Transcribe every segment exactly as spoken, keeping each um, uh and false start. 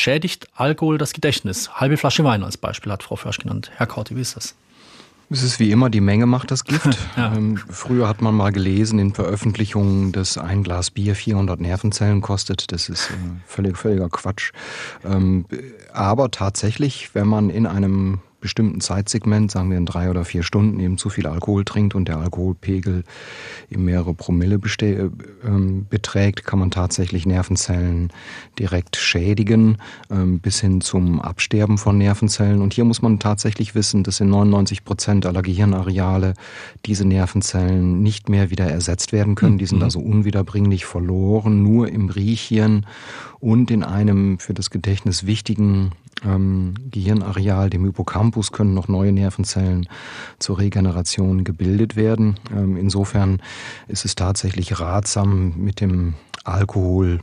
schädigt Alkohol das Gedächtnis. Halbe Flasche Wein als Beispiel hat Frau Försch genannt. Herr Korte, wie ist das? Es ist wie immer, die Menge macht das Gift. Ja. Ähm, früher hat man mal gelesen in Veröffentlichungen, dass ein Glas Bier vierhundert Nervenzellen kostet. Das ist äh, völlig, völliger Quatsch. Ähm, aber tatsächlich, wenn man in einem bestimmten Zeitsegment, sagen wir in drei oder vier Stunden, eben zu viel Alkohol trinkt und der Alkoholpegel eben mehrere Promille beste- ähm, beträgt, kann man tatsächlich Nervenzellen direkt schädigen, ähm, bis hin zum Absterben von Nervenzellen. Und hier muss man tatsächlich wissen, dass in neunundneunzig Prozent aller Gehirnareale diese Nervenzellen nicht mehr wieder ersetzt werden können. Mhm. Die sind also unwiederbringlich verloren, nur im Riechhirn und in einem für das Gedächtnis wichtigen ähm, Gehirnareal, dem Hippocampus, können noch neue Nervenzellen zur Regeneration gebildet werden. Ähm, insofern ist es tatsächlich ratsam, mit dem Alkohol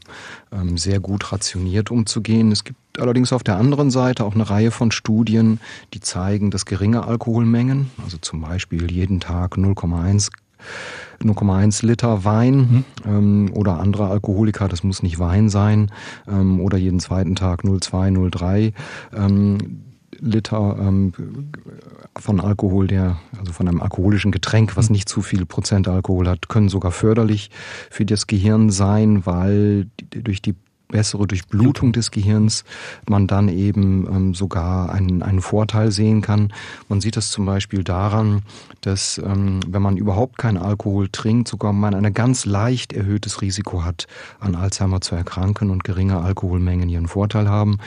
ähm, sehr gut rationiert umzugehen. Es gibt allerdings auf der anderen Seite auch eine Reihe von Studien, die zeigen, dass geringe Alkoholmengen, also zum Beispiel jeden Tag null Komma eins Liter Wein ähm, oder andere Alkoholiker, das muss nicht Wein sein, ähm, oder jeden zweiten Tag null Komma zwei, null Komma drei ähm, Liter ähm, von Alkohol, der, also von einem alkoholischen Getränk, was nicht zu viel Prozent Alkohol hat, können sogar förderlich für das Gehirn sein, weil die, durch die bessere Durchblutung des Gehirns man dann eben ähm, sogar einen, einen Vorteil sehen kann. Man sieht das zum Beispiel daran, dass ähm, wenn man überhaupt keinen Alkohol trinkt, sogar man ein ganz leicht erhöhtes Risiko hat, an Alzheimer zu erkranken, und geringe Alkoholmengen ihren Vorteil haben.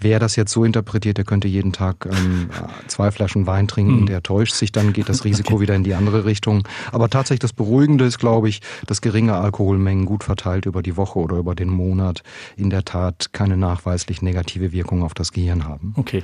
Wer das jetzt so interpretiert, der könnte jeden Tag ähm, zwei Flaschen Wein trinken, mhm. der täuscht sich, dann geht das Risiko okay. wieder in die andere Richtung. Aber tatsächlich das Beruhigende ist, glaube ich, dass geringe Alkoholmengen gut verteilt über die Woche oder über den Monat in der Tat keine nachweislich negative Wirkung auf das Gehirn haben. Okay,